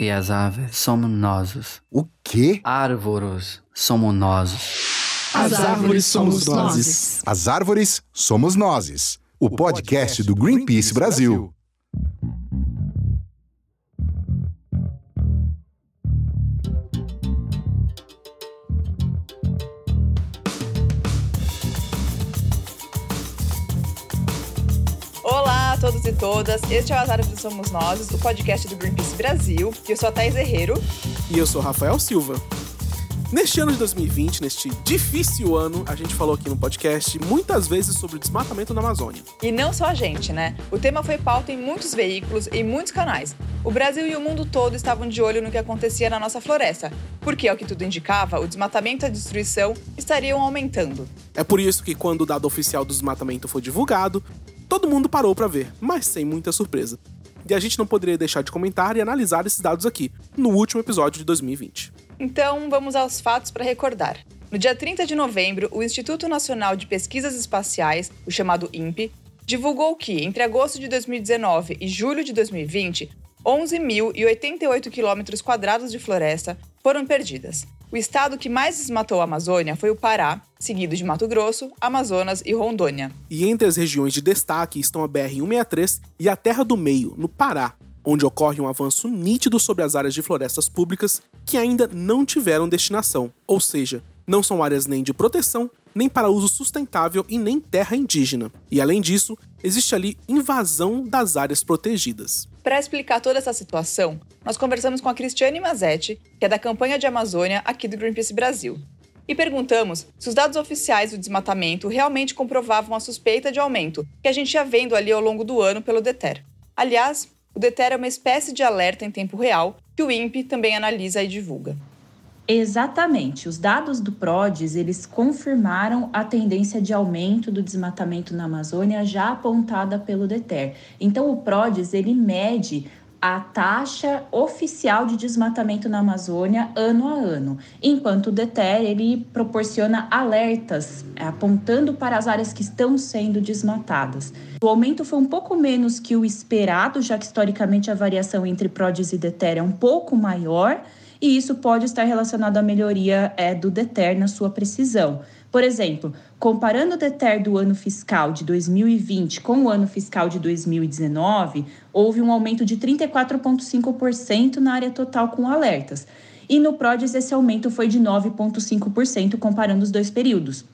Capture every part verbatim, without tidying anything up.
e as aves somos nós. O quê? Árvores somos nós. As árvores somos nós. As árvores somos nós. O podcast do Greenpeace Brasil. Olá a todos e todas, este é o As Árvores Somos Nós, o podcast do Greenpeace Brasil. Eu sou a Thais Herrero. E eu sou Rafael Silva. Neste ano de dois mil e vinte, neste difícil ano, a gente falou aqui no podcast muitas vezes sobre o desmatamento na Amazônia. E não só a gente, né? O tema foi pauta em muitos veículos, em muitos canais. O Brasil e o mundo todo estavam de olho no que acontecia na nossa floresta, porque, ao que tudo indicava, o desmatamento e a destruição estariam aumentando. É por isso que, quando o dado oficial do desmatamento foi divulgado, todo mundo parou pra ver, mas sem muita surpresa. E a gente não poderia deixar de comentar e analisar esses dados aqui, no último episódio de dois mil e vinte. Então, vamos aos fatos para recordar. No dia trinta de novembro, o Instituto Nacional de Pesquisas Espaciais, o chamado INPE, divulgou que, entre agosto de dois mil e dezenove e julho de dois mil e vinte, onze mil e oitenta e oito quilômetros quadrados de floresta foram perdidas. O estado que mais desmatou a Amazônia foi o Pará, seguido de Mato Grosso, Amazonas e Rondônia. E entre as regiões de destaque estão a B R cento e sessenta e três e a Terra do Meio, no Pará, onde ocorre um avanço nítido sobre as áreas de florestas públicas que ainda não tiveram destinação, ou seja, não são áreas nem de proteção, nem para uso sustentável e nem terra indígena. E além disso, existe ali invasão das áreas protegidas. Para explicar toda essa situação, nós conversamos com a Cristiane Mazetti, que é da campanha de Amazônia aqui do Greenpeace Brasil. E perguntamos se os dados oficiais do desmatamento realmente comprovavam a suspeita de aumento que a gente ia vendo ali ao longo do ano pelo DETER. Aliás, o DETER é uma espécie de alerta em tempo real que o INPE também analisa e divulga. Exatamente. Os dados do PRODES, eles confirmaram a tendência de aumento do desmatamento na Amazônia já apontada pelo DETER. Então, o PRODES, ele mede a taxa oficial de desmatamento na Amazônia ano a ano, enquanto o DETER, ele proporciona alertas, apontando para as áreas que estão sendo desmatadas. O aumento foi um pouco menos que o esperado, já que historicamente a variação entre PRODES e DETER é um pouco maior, e isso pode estar relacionado à melhoria é, do DETER na sua precisão. Por exemplo, comparando o DETER do ano fiscal de dois mil e vinte com o ano fiscal de dois mil e dezenove, houve um aumento de trinta e quatro vírgula cinco por cento na área total com alertas. E no PRODES esse aumento foi de nove vírgula cinco por cento comparando os dois períodos.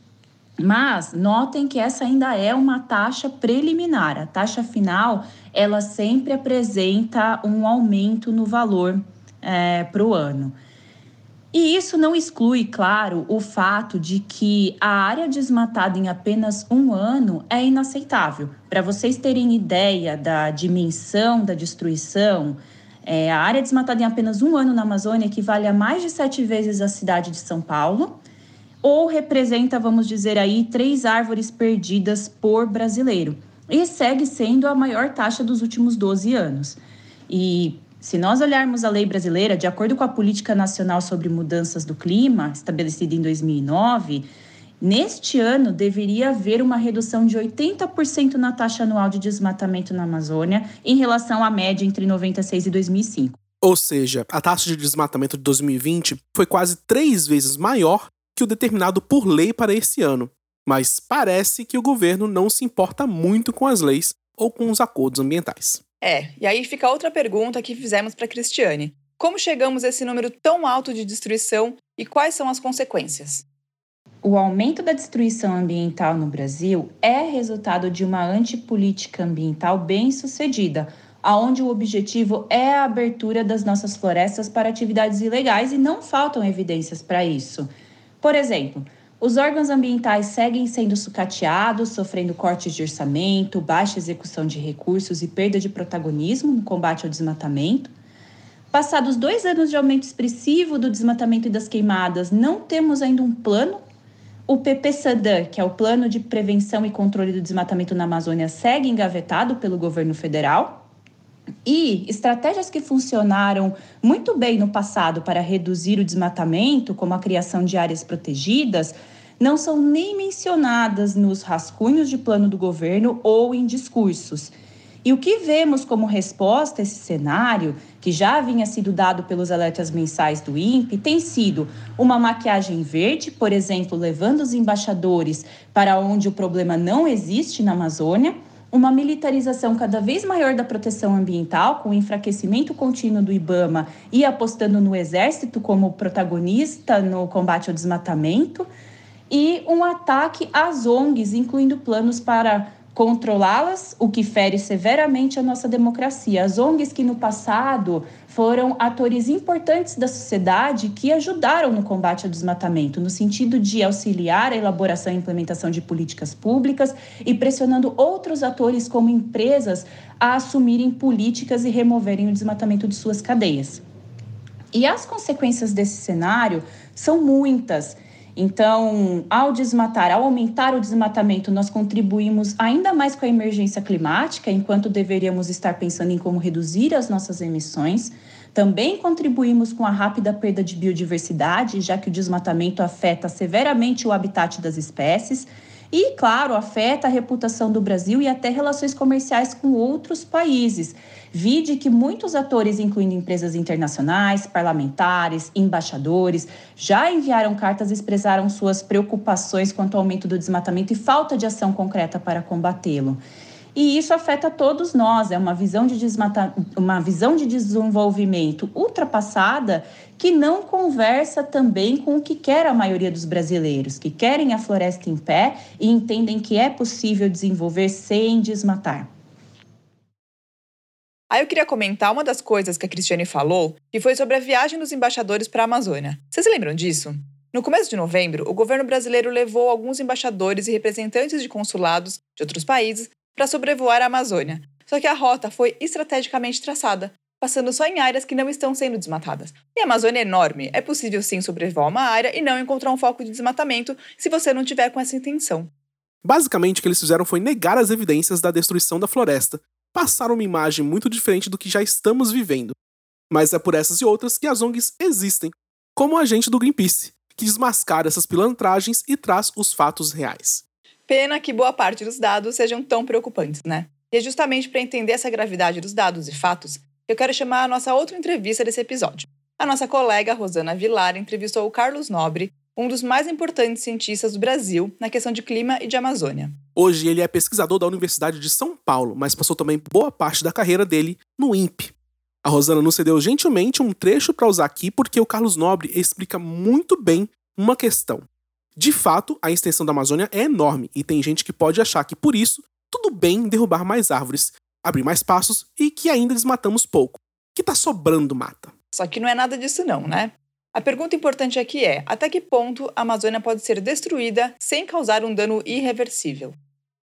Mas notem que essa ainda é uma taxa preliminar. A taxa final, ela sempre apresenta um aumento no valor É, para o ano. E isso não exclui, claro, o fato de que a área desmatada em apenas um ano é inaceitável. Para vocês terem ideia da dimensão da destruição, é, a área desmatada em apenas um ano na Amazônia equivale a mais de sete vezes a cidade de São Paulo, ou representa, vamos dizer aí, três árvores perdidas por brasileiro. E segue sendo a maior taxa dos últimos doze anos. E se nós olharmos a lei brasileira, de acordo com a Política Nacional sobre Mudanças do Clima, estabelecida em dois mil e nove, neste ano deveria haver uma redução de oitenta por cento na taxa anual de desmatamento na Amazônia em relação à média entre noventa e seis e dois mil e cinco. Ou seja, a taxa de desmatamento de dois mil e vinte foi quase três vezes maior que o determinado por lei para esse ano. Mas parece que o governo não se importa muito com as leis ou com os acordos ambientais. É, e aí fica outra pergunta que fizemos para a Cristiane. Como chegamos a esse número tão alto de destruição e quais são as consequências? O aumento da destruição ambiental no Brasil é resultado de uma antipolítica ambiental bem-sucedida, onde o objetivo é a abertura das nossas florestas para atividades ilegais e não faltam evidências para isso. Por exemplo, os órgãos ambientais seguem sendo sucateados, sofrendo cortes de orçamento, baixa execução de recursos e perda de protagonismo no combate ao desmatamento. Passados dois anos de aumento expressivo do desmatamento e das queimadas, não temos ainda um plano. O P P C D, que é o Plano de Prevenção e Controle do Desmatamento na Amazônia, segue engavetado pelo governo federal. E estratégias que funcionaram muito bem no passado para reduzir o desmatamento, como a criação de áreas protegidas, não são nem mencionadas nos rascunhos de plano do governo ou em discursos. E o que vemos como resposta a esse cenário, que já vinha sido dado pelos alertas mensais do INPE, tem sido uma maquiagem verde, por exemplo, levando os embaixadores para onde o problema não existe na Amazônia, uma militarização cada vez maior da proteção ambiental, com o enfraquecimento contínuo do Ibama e apostando no Exército como protagonista no combate ao desmatamento, e um ataque às O N Gs, incluindo planos para controlá-las, o que fere severamente a nossa democracia. As O N Gs que no passado foram atores importantes da sociedade que ajudaram no combate ao desmatamento, no sentido de auxiliar a elaboração e implementação de políticas públicas e pressionando outros atores como empresas a assumirem políticas e removerem o desmatamento de suas cadeias. E as consequências desse cenário são muitas. Então, ao desmatar, ao aumentar o desmatamento, nós contribuímos ainda mais com a emergência climática, enquanto deveríamos estar pensando em como reduzir as nossas emissões. Também contribuímos com a rápida perda de biodiversidade, já que o desmatamento afeta severamente o habitat das espécies. E, claro, afeta a reputação do Brasil e até relações comerciais com outros países. Vide que muitos atores, incluindo empresas internacionais, parlamentares, embaixadores, já enviaram cartas e expressaram suas preocupações quanto ao aumento do desmatamento e falta de ação concreta para combatê-lo. E isso afeta todos nós, é uma visão de desmata... uma visão de desenvolvimento ultrapassada que não conversa também com o que quer a maioria dos brasileiros, que querem a floresta em pé e entendem que é possível desenvolver sem desmatar. Aí eu queria comentar uma das coisas que a Cristiane falou, que foi sobre a viagem dos embaixadores para a Amazônia. Vocês lembram disso? No começo de novembro, o governo brasileiro levou alguns embaixadores e representantes de consulados de outros países para sobrevoar a Amazônia. Só que a rota foi estrategicamente traçada, passando só em áreas que não estão sendo desmatadas. E a Amazônia é enorme. É possível, sim, sobrevoar uma área e não encontrar um foco de desmatamento se você não tiver com essa intenção. Basicamente, o que eles fizeram foi negar as evidências da destruição da floresta, passaram uma imagem muito diferente do que já estamos vivendo. Mas é por essas e outras que as O N Gs existem, como o agente do Greenpeace, que desmascara essas pilantragens e traz os fatos reais. Pena que boa parte dos dados sejam tão preocupantes, né? E é justamente para entender essa gravidade dos dados e fatos que eu quero chamar a nossa outra entrevista desse episódio. A nossa colega Rosana Vilar entrevistou o Carlos Nobre, um dos mais importantes cientistas do Brasil na questão de clima e de Amazônia. Hoje ele é pesquisador da Universidade de São Paulo, mas passou também boa parte da carreira dele no INPE. A Rosana nos cedeu gentilmente um trecho para usar aqui porque o Carlos Nobre explica muito bem uma questão. De fato, a extensão da Amazônia é enorme e tem gente que pode achar que, por isso, tudo bem derrubar mais árvores, abrir mais pastos e que ainda desmatamos pouco, que tá sobrando mata. Só que não é nada disso não, né? A pergunta importante aqui é, até que ponto a Amazônia pode ser destruída sem causar um dano irreversível?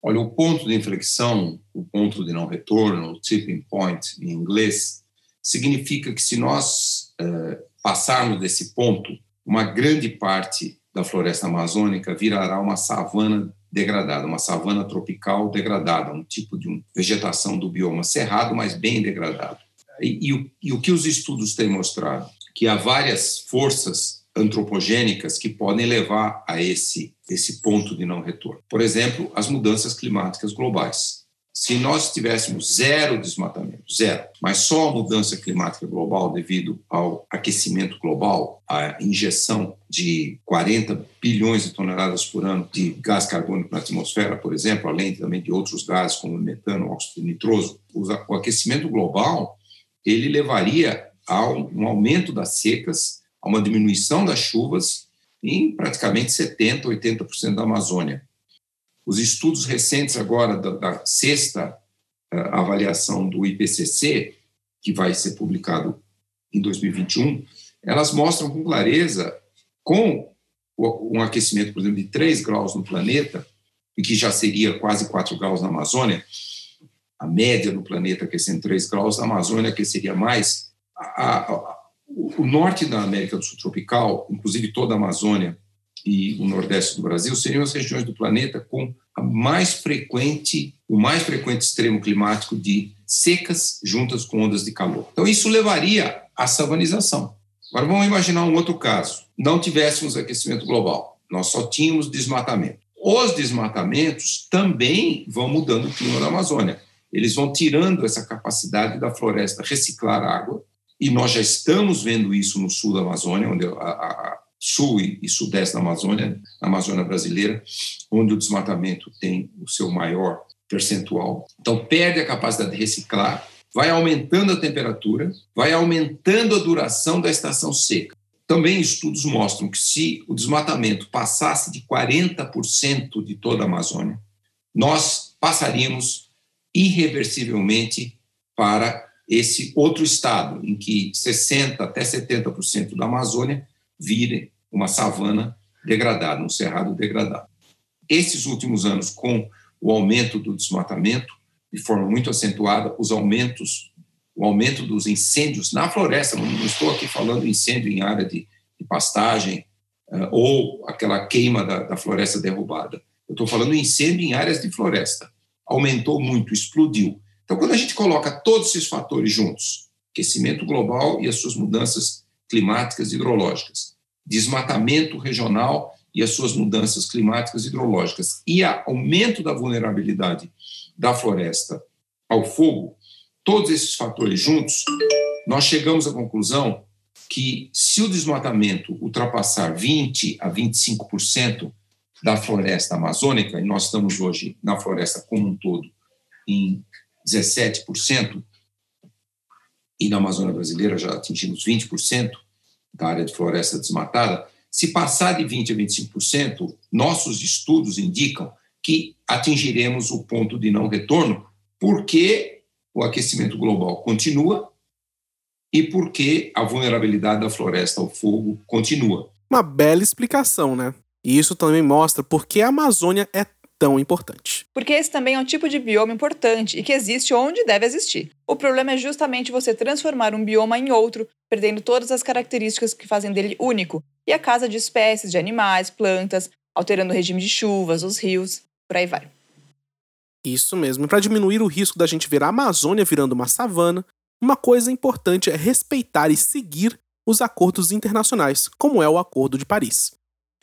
Olha, o ponto de inflexão, o ponto de não retorno, o tipping point em inglês, significa que se nós eh, passarmos desse ponto, uma grande parte da floresta amazônica virará uma savana degradada, uma savana tropical degradada, um tipo de vegetação do bioma cerrado, mas bem degradado. E, e, e o que os estudos têm mostrado? Que há várias forças antropogênicas que podem levar a esse, esse ponto de não retorno. Por exemplo, as mudanças climáticas globais. Se nós tivéssemos zero desmatamento, zero, mas só a mudança climática global devido ao aquecimento global, a injeção de quarenta bilhões de toneladas por ano de gás carbônico na atmosfera, por exemplo, além também de outros gases como metano, óxido nitroso, o aquecimento global ele levaria a um aumento das secas, a uma diminuição das chuvas em praticamente setenta, oitenta por cento da Amazônia. Os estudos recentes agora da, da sexta uh, avaliação do I P C C, que vai ser publicado em dois mil e vinte e um, elas mostram com clareza, com o, um aquecimento, por exemplo, de três graus no planeta, e que já seria quase quatro graus na Amazônia, a média do planeta aquecendo três graus, a Amazônia aqueceria mais. A, a, a, o, o norte da América do Sul tropical, inclusive toda a Amazônia, e o Nordeste do Brasil seriam as regiões do planeta com a mais frequente, o mais frequente extremo climático de secas juntas com ondas de calor. Então, isso levaria à savanização. Agora, vamos imaginar um outro caso. Não tivéssemos aquecimento global, nós só tínhamos desmatamento. Os desmatamentos também vão mudando o clima da Amazônia. eles vão tirando essa capacidade da floresta reciclar água, e nós já estamos vendo isso no sul da Amazônia, onde a, a, a sul e, e sudeste da Amazônia, na Amazônia brasileira, onde o desmatamento tem o seu maior percentual. Então, perde a capacidade de reciclar, vai aumentando a temperatura, vai aumentando a duração da estação seca. Também estudos mostram que se o desmatamento passasse de quarenta por cento de toda a Amazônia, nós passaríamos irreversivelmente para esse outro estado, em que sessenta por cento até setenta por cento da Amazônia vire uma savana degradada, um cerrado degradado. Esses últimos anos, com o aumento do desmatamento, de forma muito acentuada, os aumentos, o aumento dos incêndios na floresta, não estou aqui falando incêndio em área de, de pastagem ou aquela queima da, da floresta derrubada. Eu estou falando incêndio em áreas de floresta. Aumentou muito, explodiu. Então, quando a gente coloca todos esses fatores juntos, aquecimento global e as suas mudanças climáticas e hidrológicas, desmatamento regional e as suas mudanças climáticas e hidrológicas, e o aumento da vulnerabilidade da floresta ao fogo, todos esses fatores juntos, nós chegamos à conclusão que se o desmatamento ultrapassar vinte por cento a vinte e cinco por cento da floresta amazônica, e nós estamos hoje na floresta como um todo em dezessete por cento, e na Amazônia brasileira já atingimos vinte por cento da área de floresta desmatada, se passar de vinte por cento a vinte e cinco por cento, nossos estudos indicam que atingiremos o ponto de não retorno, porque o aquecimento global continua e porque a vulnerabilidade da floresta ao fogo continua. Uma bela explicação, né? E isso também mostra por que a Amazônia é tão importante. Porque esse também é um tipo de bioma importante e que existe onde deve existir. O problema é justamente você transformar um bioma em outro, perdendo todas as características que fazem dele único, e a casa de espécies, de animais, plantas, alterando o regime de chuvas, os rios, por aí vai. Isso mesmo. Para diminuir o risco da gente ver a Amazônia virando uma savana, uma coisa importante é respeitar e seguir os acordos internacionais, como é o Acordo de Paris.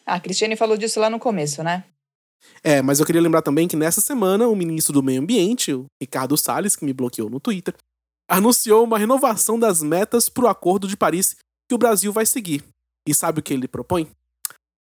Ah, a Cristiane falou disso lá no começo, né? É, mas eu queria lembrar também que nessa semana o ministro do Meio Ambiente, o Ricardo Salles, que me bloqueou no Twitter, anunciou uma renovação das metas para o Acordo de Paris que o Brasil vai seguir. E sabe o que ele propõe?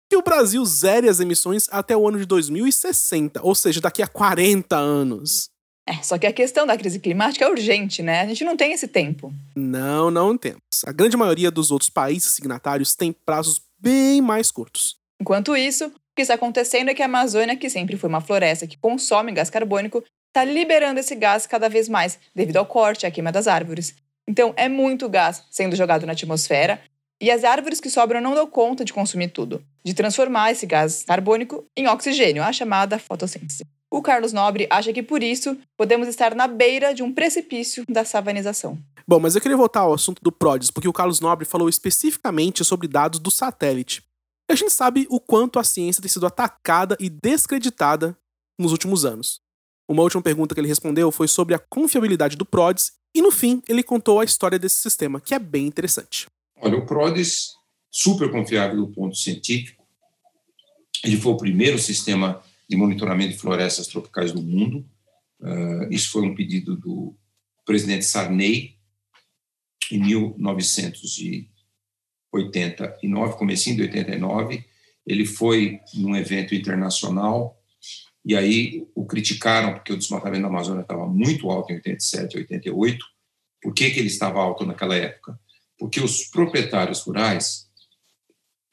Que o Brasil zere as emissões até o ano de dois mil e sessenta, ou seja, daqui a quarenta anos. É, só que a questão da crise climática é urgente, né? A gente não tem esse tempo. Não, não temos. A grande maioria dos outros países signatários tem prazos bem mais curtos. Enquanto isso, o que está acontecendo é que a Amazônia, que sempre foi uma floresta que consome gás carbônico, está liberando esse gás cada vez mais, devido ao corte e à queima das árvores. Então, é muito gás sendo jogado na atmosfera, e as árvores que sobram não dão conta de consumir tudo, de transformar esse gás carbônico em oxigênio, a chamada fotossíntese. O Carlos Nobre acha que, por isso, podemos estar na beira de um precipício da savanização. Bom, mas eu queria voltar ao assunto do PRODES, porque o Carlos Nobre falou especificamente sobre dados do satélite. A gente sabe o quanto a ciência tem sido atacada e descreditada nos últimos anos. Uma última pergunta que ele respondeu foi sobre a confiabilidade do PRODES e, no fim, ele contou a história desse sistema, que é bem interessante. Olha, o PRODES, super confiável do ponto científico, ele foi o primeiro sistema de monitoramento de florestas tropicais do mundo. Uh, isso foi um pedido do presidente Sarney, em mil novecentos e oitenta e nove. oitenta e nove, comecinho de oitenta e nove, ele foi num evento internacional e aí o criticaram porque o desmatamento da Amazônia estava muito alto em oitenta e sete, oitenta e oito. Por que que ele estava alto naquela época? Porque os proprietários rurais,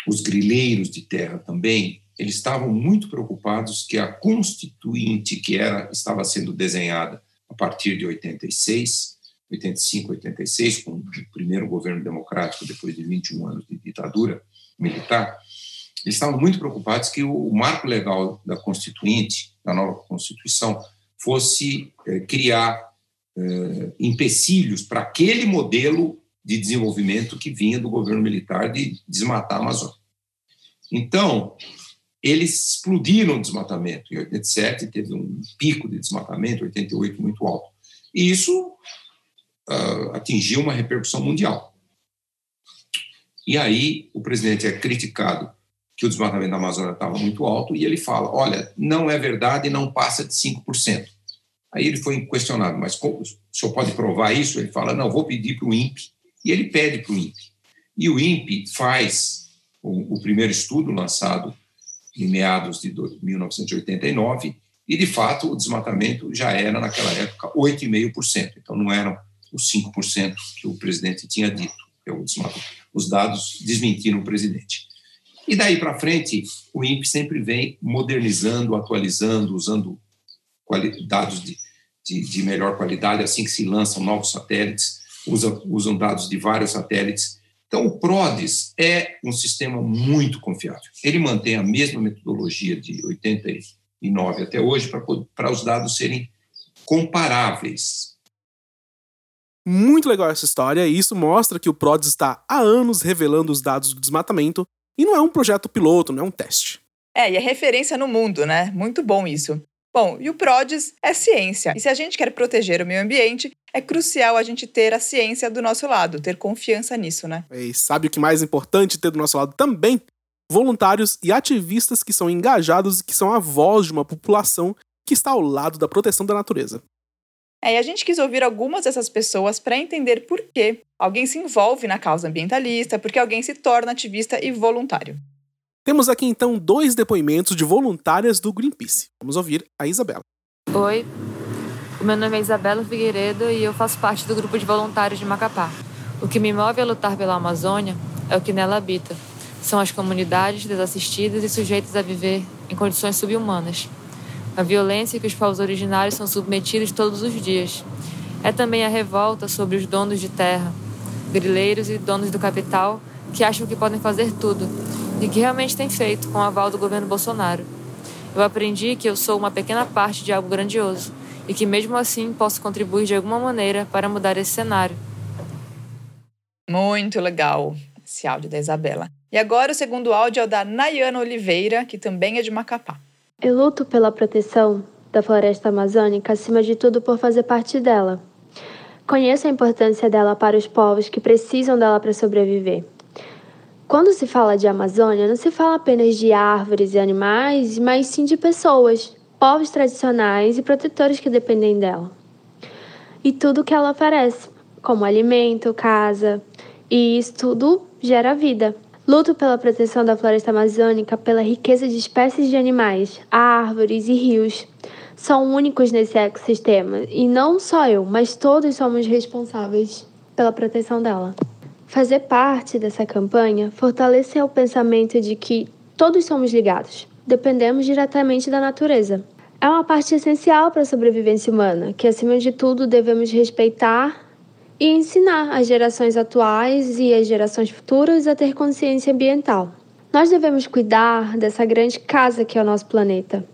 os grileiros de terra também, eles estavam muito preocupados que a Constituinte que era, estava sendo desenhada a partir de oitenta e seis, oitenta e cinco, oitenta e seis, com o primeiro governo democrático, depois de vinte e um anos de ditadura militar, eles estavam muito preocupados que o marco legal da Constituinte, da nova Constituição, fosse eh, criar eh, empecilhos para aquele modelo de desenvolvimento que vinha do governo militar de desmatar a Amazônia. Então, eles explodiram o desmatamento. Em oitenta e sete, teve um pico de desmatamento, em oitenta e oito, muito alto. E isso Uh, atingiu uma repercussão mundial. E aí o presidente é criticado que o desmatamento da Amazônia estava muito alto e ele fala, olha, não é verdade, não passa de cinco por cento. Aí ele foi questionado, mas como, o senhor pode provar isso? Ele fala, não, vou pedir para o INPE. E ele pede para o INPE. E o INPE faz o, o primeiro estudo lançado em meados de mil novecentos e oitenta e nove, e, de fato, o desmatamento já era, naquela época, oito vírgula cinco por cento. Então, não eram os cinco por cento que o presidente tinha dito. Os dados desmentiram o presidente. E daí para frente, o INPE sempre vem modernizando, atualizando, usando dados de, de, de melhor qualidade, assim que se lançam novos satélites, usa, usam dados de vários satélites. Então, o PRODES é um sistema muito confiável. Ele mantém a mesma metodologia de oitenta e nove até hoje para, para os dados serem comparáveis. Muito legal essa história, e isso mostra que o PRODES está há anos revelando os dados do desmatamento e não é um projeto piloto, não é um teste. É, e é referência no mundo, né? Muito bom isso. Bom, e o PRODES é ciência, e se a gente quer proteger o meio ambiente, é crucial a gente ter a ciência do nosso lado, ter confiança nisso, né? E sabe o que mais é importante ter do nosso lado também? Voluntários e ativistas que são engajados e que são a voz de uma população que está ao lado da proteção da natureza. É, e a gente quis ouvir algumas dessas pessoas para entender por que alguém se envolve na causa ambientalista, por que alguém se torna ativista e voluntário. Temos aqui, então, dois depoimentos de voluntárias do Greenpeace. Vamos ouvir a Isabela. Oi, meu nome é Isabela Figueiredo e eu faço parte do grupo de voluntários de Macapá. O que me move a lutar pela Amazônia é o que nela habita. São as comunidades desassistidas e sujeitas a viver em condições subhumanas. A violência que os povos originários são submetidos todos os dias. É também a revolta sobre os donos de terra, grileiros e donos do capital que acham que podem fazer tudo e que realmente têm feito com o aval do governo Bolsonaro. Eu aprendi que eu sou uma pequena parte de algo grandioso e que mesmo assim posso contribuir de alguma maneira para mudar esse cenário. Muito legal esse áudio da Isabela. E agora o segundo áudio é o da Nayana Oliveira, que também é de Macapá. Eu luto pela proteção da floresta amazônica, acima de tudo por fazer parte dela. Conheço a importância dela para os povos que precisam dela para sobreviver. Quando se fala de Amazônia, não se fala apenas de árvores e animais, mas sim de pessoas, povos tradicionais e protetores que dependem dela. E tudo que ela oferece, como alimento, casa, e isso tudo gera vida. Luto pela proteção da floresta amazônica, pela riqueza de espécies de animais, árvores e rios. São únicos nesse ecossistema, e não só eu, mas todos somos responsáveis pela proteção dela. Fazer parte dessa campanha fortaleceu o pensamento de que todos somos ligados, dependemos diretamente da natureza. É uma parte essencial para a sobrevivência humana, que acima de tudo devemos respeitar e ensinar as gerações atuais e as gerações futuras a ter consciência ambiental. Nós devemos cuidar dessa grande casa que é o nosso planeta.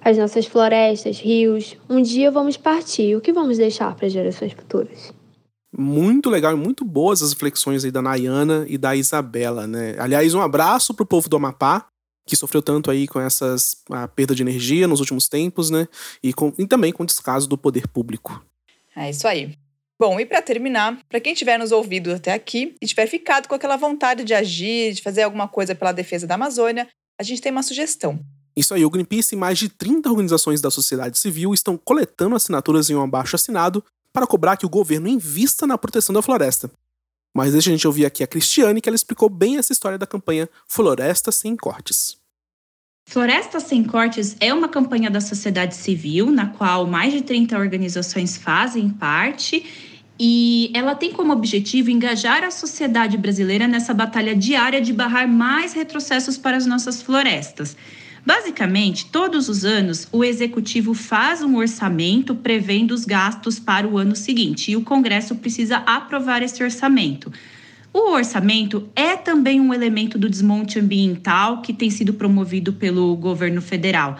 As nossas florestas, rios, um dia vamos partir. O que vamos deixar para as gerações futuras? Muito legal e muito boas as reflexões aí da Nayana e da Isabela, né? Aliás, um abraço para o povo do Amapá, que sofreu tanto aí com essas, a perda de energia nos últimos tempos, né? E, com, e também com o descaso do poder público. É isso aí. Bom, e para terminar, para quem tiver nos ouvido até aqui e tiver ficado com aquela vontade de agir, de fazer alguma coisa pela defesa da Amazônia, a gente tem uma sugestão. Isso aí, o Greenpeace e mais de trinta organizações da sociedade civil estão coletando assinaturas em um abaixo-assinado para cobrar que o governo invista na proteção da floresta. Mas deixa a gente ouvir aqui a Cristiane, que ela explicou bem essa história da campanha Floresta Sem Cortes. Floresta Sem Cortes é uma campanha da sociedade civil, na qual mais de trinta organizações fazem parte, e ela tem como objetivo engajar a sociedade brasileira nessa batalha diária de barrar mais retrocessos para as nossas florestas. Basicamente, todos os anos, o executivo faz um orçamento prevendo os gastos para o ano seguinte, e o Congresso precisa aprovar esse orçamento. O orçamento é também um elemento do desmonte ambiental que tem sido promovido pelo governo federal.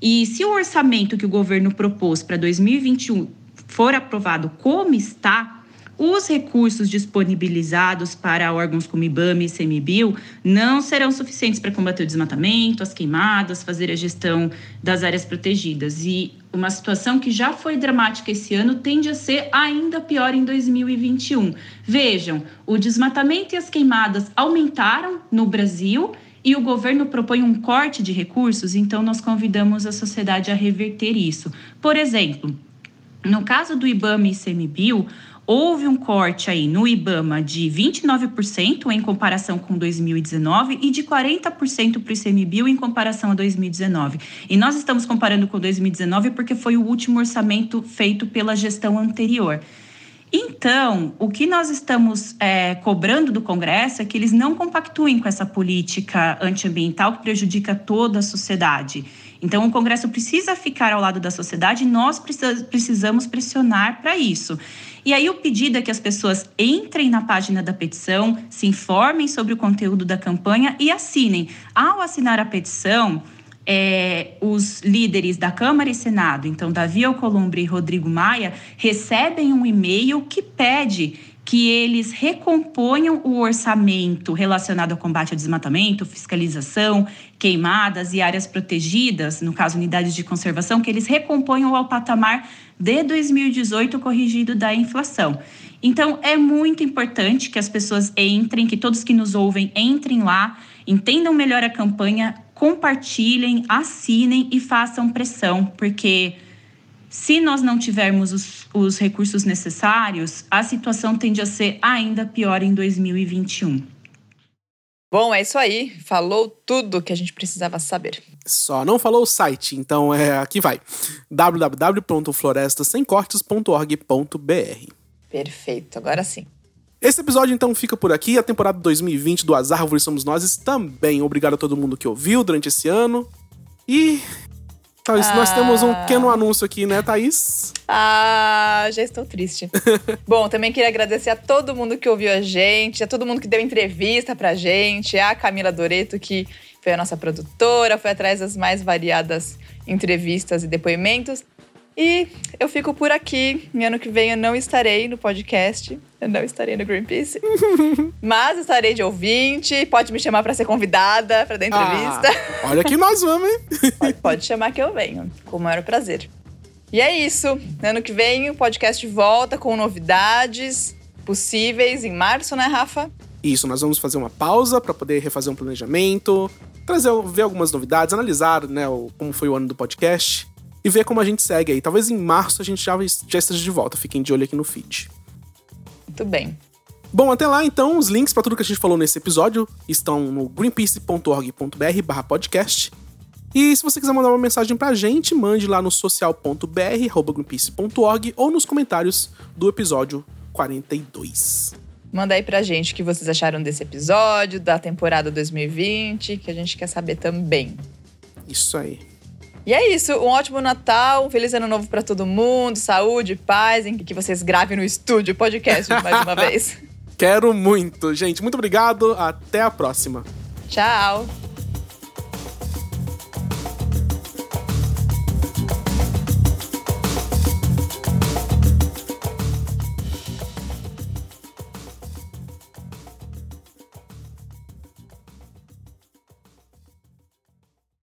E se o orçamento que o governo propôs para dois mil e vinte e um for aprovado como está, os recursos disponibilizados para órgãos como Ibama e I C M Bio não serão suficientes para combater o desmatamento, as queimadas, fazer a gestão das áreas protegidas. E uma situação que já foi dramática esse ano tende a ser ainda pior em dois mil e vinte e um. Vejam, o desmatamento e as queimadas aumentaram no Brasil e o governo propõe um corte de recursos, então nós convidamos a sociedade a reverter isso. Por exemplo, No caso do Ibama e ICMBio, houve um corte aí no Ibama de vinte e nove por cento em comparação com dois mil e dezenove e de quarenta por cento para o ICMBio em comparação a dois mil e dezenove. E nós estamos comparando com dois mil e dezenove porque foi o último orçamento feito pela gestão anterior. Então, o que nós estamos é, cobrando do Congresso é que eles não compactuem com essa política antiambiental que prejudica toda a sociedade. Então, o Congresso precisa ficar ao lado da sociedade e nós precisamos pressionar para isso. E aí o pedido é que as pessoas entrem na página da petição, se informem sobre o conteúdo da campanha e assinem. Ao assinar a petição, É, os líderes da Câmara e Senado, então Davi Alcolumbre e Rodrigo Maia, recebem um e-mail que pede que eles recomponham o orçamento relacionado ao combate ao desmatamento, fiscalização, queimadas e áreas protegidas, no caso unidades de conservação, que eles recomponham ao patamar de dois mil e dezoito corrigido da inflação. Então, é muito importante que as pessoas entrem, que todos que nos ouvem entrem lá, entendam melhor a campanha, compartilhem, assinem e façam pressão, porque se nós não tivermos os, os recursos necessários, a situação tende a ser ainda pior em dois mil e vinte e um. Bom, é isso aí. Falou tudo que a gente precisava saber. Só não falou o site, então é, aqui vai. w w w ponto florestas sem cortes ponto org ponto b r. Perfeito, agora sim. Esse episódio, então, fica por aqui. A temporada dois mil e vinte do As Árvores Somos Nós também. Obrigado a todo mundo que ouviu durante esse ano. E Thaís, ah. nós temos um pequeno anúncio aqui, né, Thaís? Ah, já estou triste. Bom, também queria agradecer a todo mundo que ouviu a gente, a todo mundo que deu entrevista pra gente, a Camila Doreto, que foi a nossa produtora, foi atrás das mais variadas entrevistas e depoimentos. E eu fico por aqui. Em ano que vem eu não estarei no podcast. Eu não estarei no Greenpeace. Mas estarei de ouvinte. Pode me chamar pra ser convidada, pra dar entrevista. Ah, olha que nós vamos, hein? Pode, pode chamar que eu venho. Com o maior prazer. E é isso. Ano que vem o podcast volta com novidades possíveis em março, né, Rafa? Isso, nós vamos fazer uma pausa pra poder refazer um planejamento, trazer, ver algumas novidades, analisar, né, o, como foi o ano do podcast. E ver como a gente segue aí. Talvez em março a gente já, já esteja de volta. Fiquem de olho aqui no feed. Muito bem. Bom, até lá então. Os links para tudo que a gente falou nesse episódio estão no greenpeace ponto org ponto b r barra podcast. E se você quiser mandar uma mensagem pra gente, mande lá no social ponto b r arroba greenpeace ponto org ou nos comentários do episódio quarenta e dois. Manda aí pra gente o que vocês acharam desse episódio, da temporada dois mil e vinte, que a gente quer saber também. Isso aí. E é isso, um ótimo Natal, um feliz ano novo pra todo mundo, saúde, paz, em que vocês gravem no estúdio podcast mais uma vez. Quero muito, gente. Muito obrigado, até a próxima. Tchau.